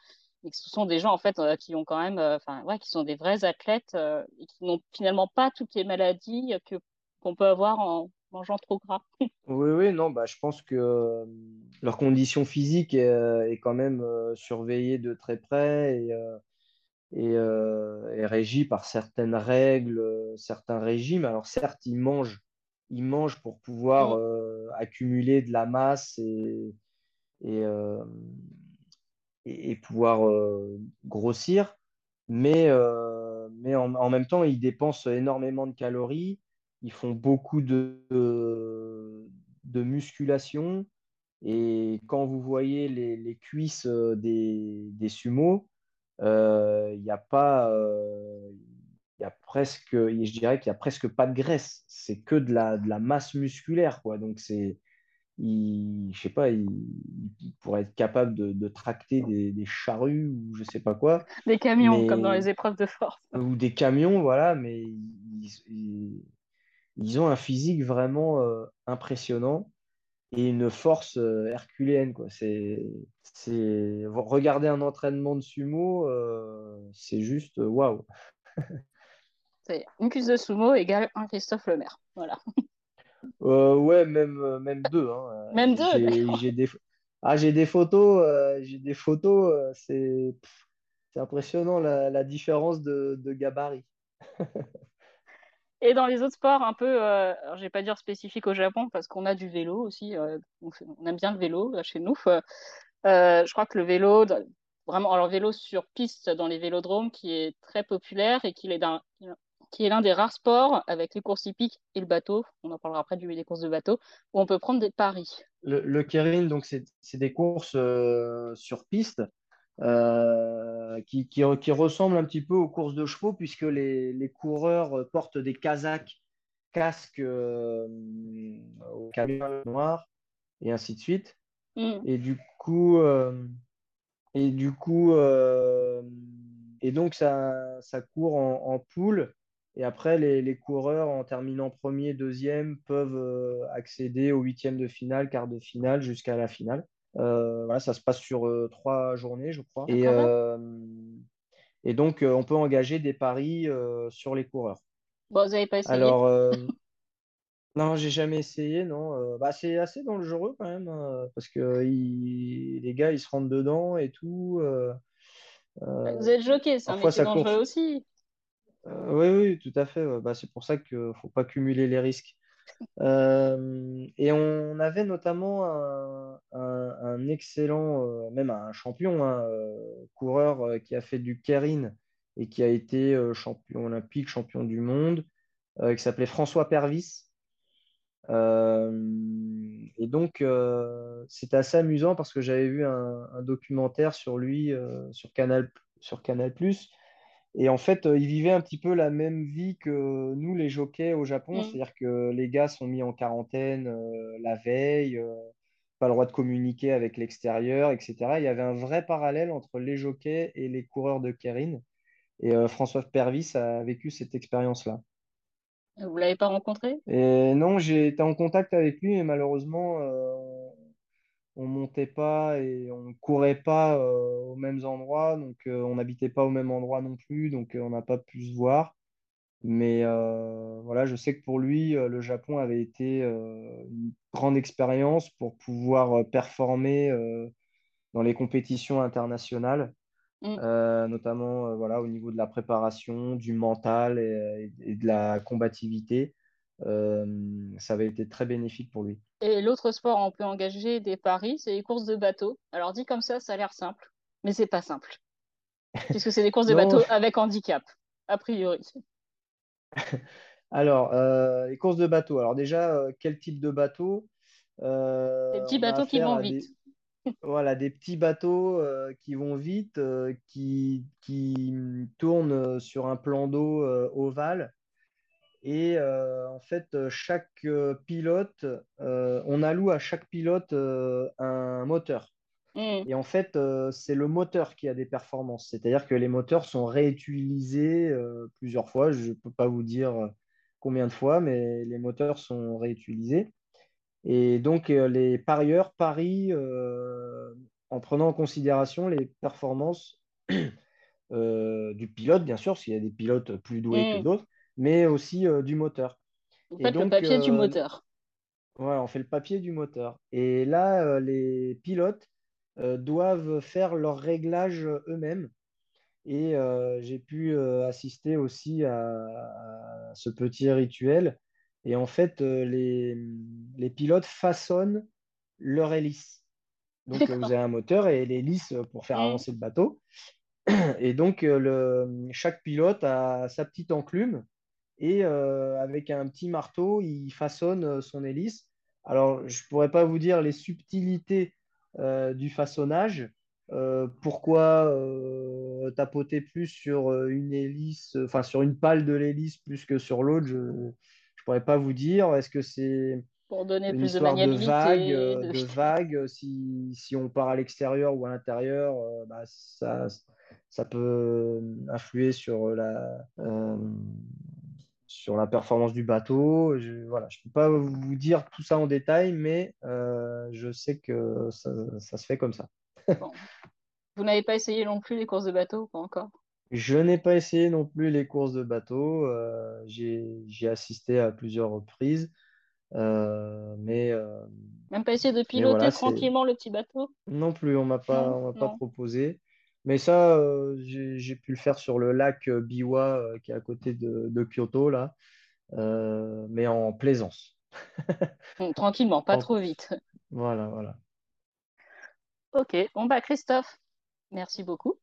mais ce sont des gens en fait qui ont quand même, qui sont des vrais athlètes et qui n'ont finalement pas toutes les maladies qu'on peut avoir en mangeant trop gras. Oui, non, je pense que leur condition physique est quand même surveillée de très près et est régi par certaines règles, certains régimes. Alors certes, ils mangent pour pouvoir accumuler de la masse et pouvoir grossir, mais en même temps, ils dépensent énormément de calories, ils font beaucoup de musculation, et quand vous voyez les cuisses des sumos, je dirais qu'il n'y a presque pas de graisse, c'est que de la masse musculaire, quoi. Donc je sais pas, il pourrait être capable de tracter des charrues ou je sais pas quoi. Des camions, comme dans les épreuves de force. Ou des camions, voilà, mais ils ont un physique vraiment impressionnant et une force herculéenne, quoi. Regarder un entraînement de sumo, c'est juste waouh. C'est une cuisse de sumo égale un Christophe Lemaire, voilà. Ouais, même deux. Hein. Même deux. J'ai des photos. C'est impressionnant la différence de gabarit. Et dans les autres sports un peu, je vais pas dire spécifique au Japon parce qu'on a du vélo aussi. Donc on aime bien le vélo là, chez nous. Je crois que le vélo, vraiment, alors vélo sur piste dans les vélodromes qui est très populaire et qui est l'un des rares sports avec les courses hippiques et le bateau. On en parlera après des courses de bateau où on peut prendre des paris. Le keirin, donc c'est des courses sur piste qui ressemblent un petit peu aux courses de chevaux puisque les coureurs portent des casques au camion noir et ainsi de suite. Mmh. Et donc ça court en poule. Et après, les coureurs, en terminant premier, deuxième, peuvent accéder aux huitièmes de finale, quart de finale, jusqu'à la finale. Voilà, ça se passe sur 3 journées, je crois. Et donc, on peut engager des paris sur les coureurs. Bon, vous n'avez pas essayé. Alors, non, j'ai jamais essayé, non. C'est assez dangereux quand même, parce que les gars, ils se rentrent dedans et tout. Vous êtes jockey, c'est un métier dangereux aussi. Oui, tout à fait. Ouais. C'est pour ça qu'il ne faut pas cumuler les risques. Et on avait notamment un excellent, même un champion, coureur qui a fait du keirin et qui a été champion olympique, champion du monde, qui s'appelait François Pervis. Et donc, c'était assez amusant parce que j'avais vu un documentaire sur lui sur Canal+. Et en fait, ils vivaient un petit peu la même vie que nous, les jockeys au Japon. C'est-à-dire que les gars sont mis en quarantaine la veille, pas le droit de communiquer avec l'extérieur, etc. Il y avait un vrai parallèle entre les jockeys et les coureurs de keirin. Et François Pervis a vécu cette expérience-là. Vous ne l'avez pas rencontré ? Et non, j'ai été en contact avec lui, mais malheureusement, on ne montait pas et on ne courait pas aux mêmes endroits. Donc, on n'habitait pas au même endroit non plus. Donc, on n'a pas pu se voir. Mais voilà, je sais que pour lui, le Japon avait été une grande expérience pour pouvoir performer dans les compétitions internationales. Notamment voilà, au niveau de la préparation, du mental et de la combativité, ça avait été très bénéfique pour lui. Et l'autre sport, on peut engager des paris, c'est les courses de bateau. Alors dit comme ça a l'air simple, mais c'est pas simple puisque c'est des courses de bateau avec handicap a priori. Alors les courses de bateau, alors déjà quel type de bateau? Des petits bateaux qui vont vite. Voilà, des petits bateaux qui vont vite, qui tournent sur un plan d'eau ovale. Et en fait, chaque pilote, on alloue à chaque pilote un moteur. Et en fait, c'est le moteur qui a des performances. C'est-à-dire que les moteurs sont réutilisés plusieurs fois. Je ne peux pas vous dire combien de fois, mais les moteurs sont réutilisés. Et donc, les parieurs parient en prenant en considération les performances du pilote, bien sûr, parce qu'il y a des pilotes plus doués que d'autres, mais aussi du moteur. Vous faites le papier du moteur. Voilà, on fait le papier du moteur. Et là, les pilotes doivent faire leur réglage eux-mêmes. Et j'ai pu assister aussi à ce petit rituel. Et en fait, les pilotes façonnent leur hélice. Donc, vous avez un moteur et l'hélice pour faire avancer le bateau. Et donc, chaque pilote a sa petite enclume. Et avec un petit marteau, il façonne son hélice. Alors, je ne pourrais pas vous dire les subtilités du façonnage. Pourquoi tapoter plus sur une hélice, enfin sur une pale de l'hélice plus que sur l'autre, je ne pourrais pas vous dire. Est-ce que c'est pour donner une plus histoire de vagues, si on part à l'extérieur ou à l'intérieur, ça peut influer sur la performance du bateau. Je peux pas vous dire tout ça en détail, mais je sais que ça se fait comme ça. Bon. Vous n'avez pas essayé non plus les courses de bateau, pas encore? Je n'ai pas essayé non plus les courses de bateau. J'ai assisté à plusieurs reprises. Même pas essayé de piloter tranquillement le petit bateau? Non plus, on m'a pas proposé. Mais ça, j'ai pu le faire sur le lac Biwa qui est à côté de Kyoto, là. Mais en plaisance. Tranquillement, pas trop vite. Voilà. Ok, bon bah Christophe, merci beaucoup.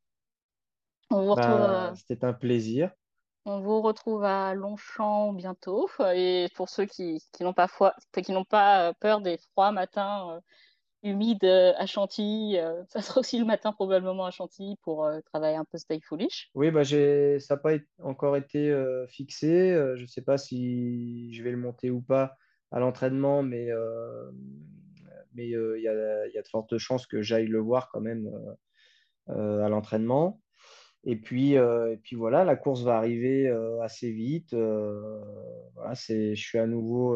On vous retrouve c'était un plaisir. On vous retrouve à Longchamp bientôt. Et pour ceux qui n'ont pas peur des froids matins humides à Chantilly, ça sera aussi le matin probablement à Chantilly pour travailler un peu Stay Foolish. Oui, ça n'a pas encore été fixé. Je ne sais pas si je vais le monter ou pas à l'entraînement, mais il y a de fortes chances que j'aille le voir quand même à l'entraînement. Et puis voilà, la course va arriver assez vite. Je suis à nouveau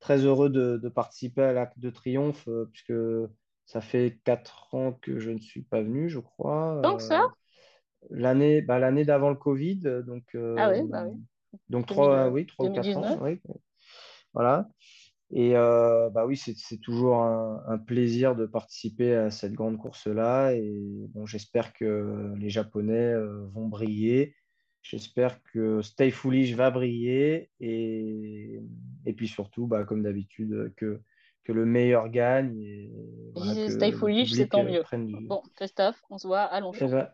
très heureux de participer à l'Arc de Triomphe, puisque ça fait 4 ans que je ne suis pas venu, je crois. Donc ça l'année d'avant le Covid, donc, donc 3 ou 4 ans. Oui. Voilà. Et c'est toujours un plaisir de participer à cette grande course-là. Et bon, j'espère que les Japonais vont briller. J'espère que Stay Foolish va briller. Et puis surtout, comme d'habitude, que le meilleur gagne. Et Stay Foolish, c'est tant mieux. Bon, Christophe, on se voit à Longchamp.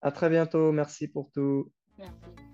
À très bientôt. Merci pour tout. Merci.